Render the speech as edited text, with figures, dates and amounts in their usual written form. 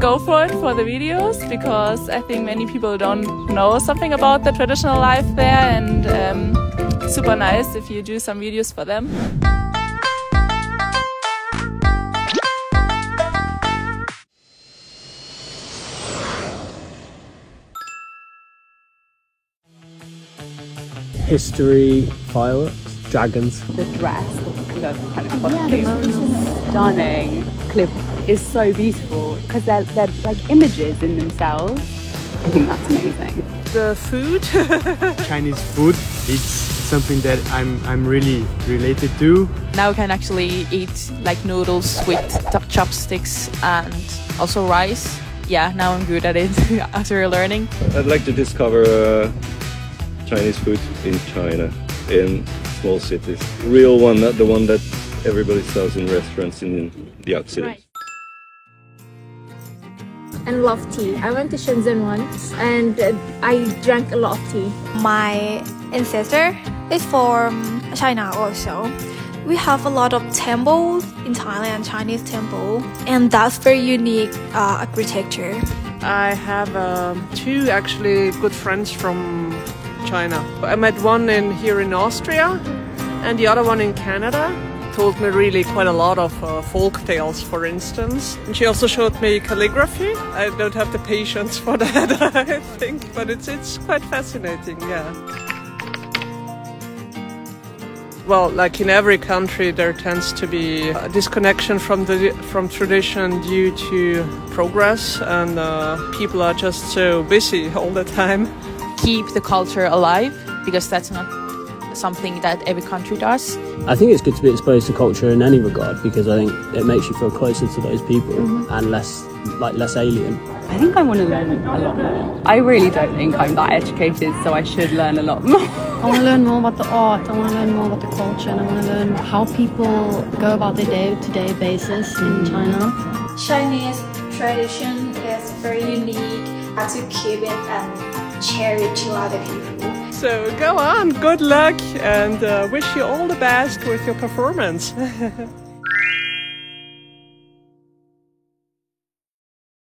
go for it for the videos, because I think many people don't know something about the traditional life there, and super nice if you do some videos for them. History, fireworks, dragons. The dress, the kind of stunning clip is so beautiful because they're like images in themselves. I think that's amazing. The food, Chinese food, it's something that I'm really related to. Now we can actually eat like noodles with chopsticks and also rice. Yeah, now I'm good at it after learning. I'd like to discover Chinese food in China, in small cities. Real one, not the one that everybody sells in restaurants in the out cities. Right. And love tea. I went to Shenzhen once and I drank a lot of tea. My ancestor is from China also. We have a lot of temples in Thailand, Chinese temple, and that's very unique architecture. I have two actually good friends from China. I met one here in Austria and the other one in Canada. Told me really quite a lot of folk tales, for instance. And she also showed me calligraphy. I don't have the patience for that, I think, but it's quite fascinating, yeah. Well, like in every country, there tends to be a disconnection from tradition due to progress, and people are just so busy all the time. Keep the culture alive, because that's not something that every country does. I think it's good to be exposed to culture in any regard, because I think it makes you feel closer to those people and less alien. I think I want to learn a lot more. I really don't think I'm that educated, so I should learn a lot more. I want to learn more about the art, I want to learn more about the culture, and I want to learn how people go about their day-to-day basis in China. Chinese tradition is very unique, as you keep it and share it to other people. So go on, good luck, and wish you all the best with your performance.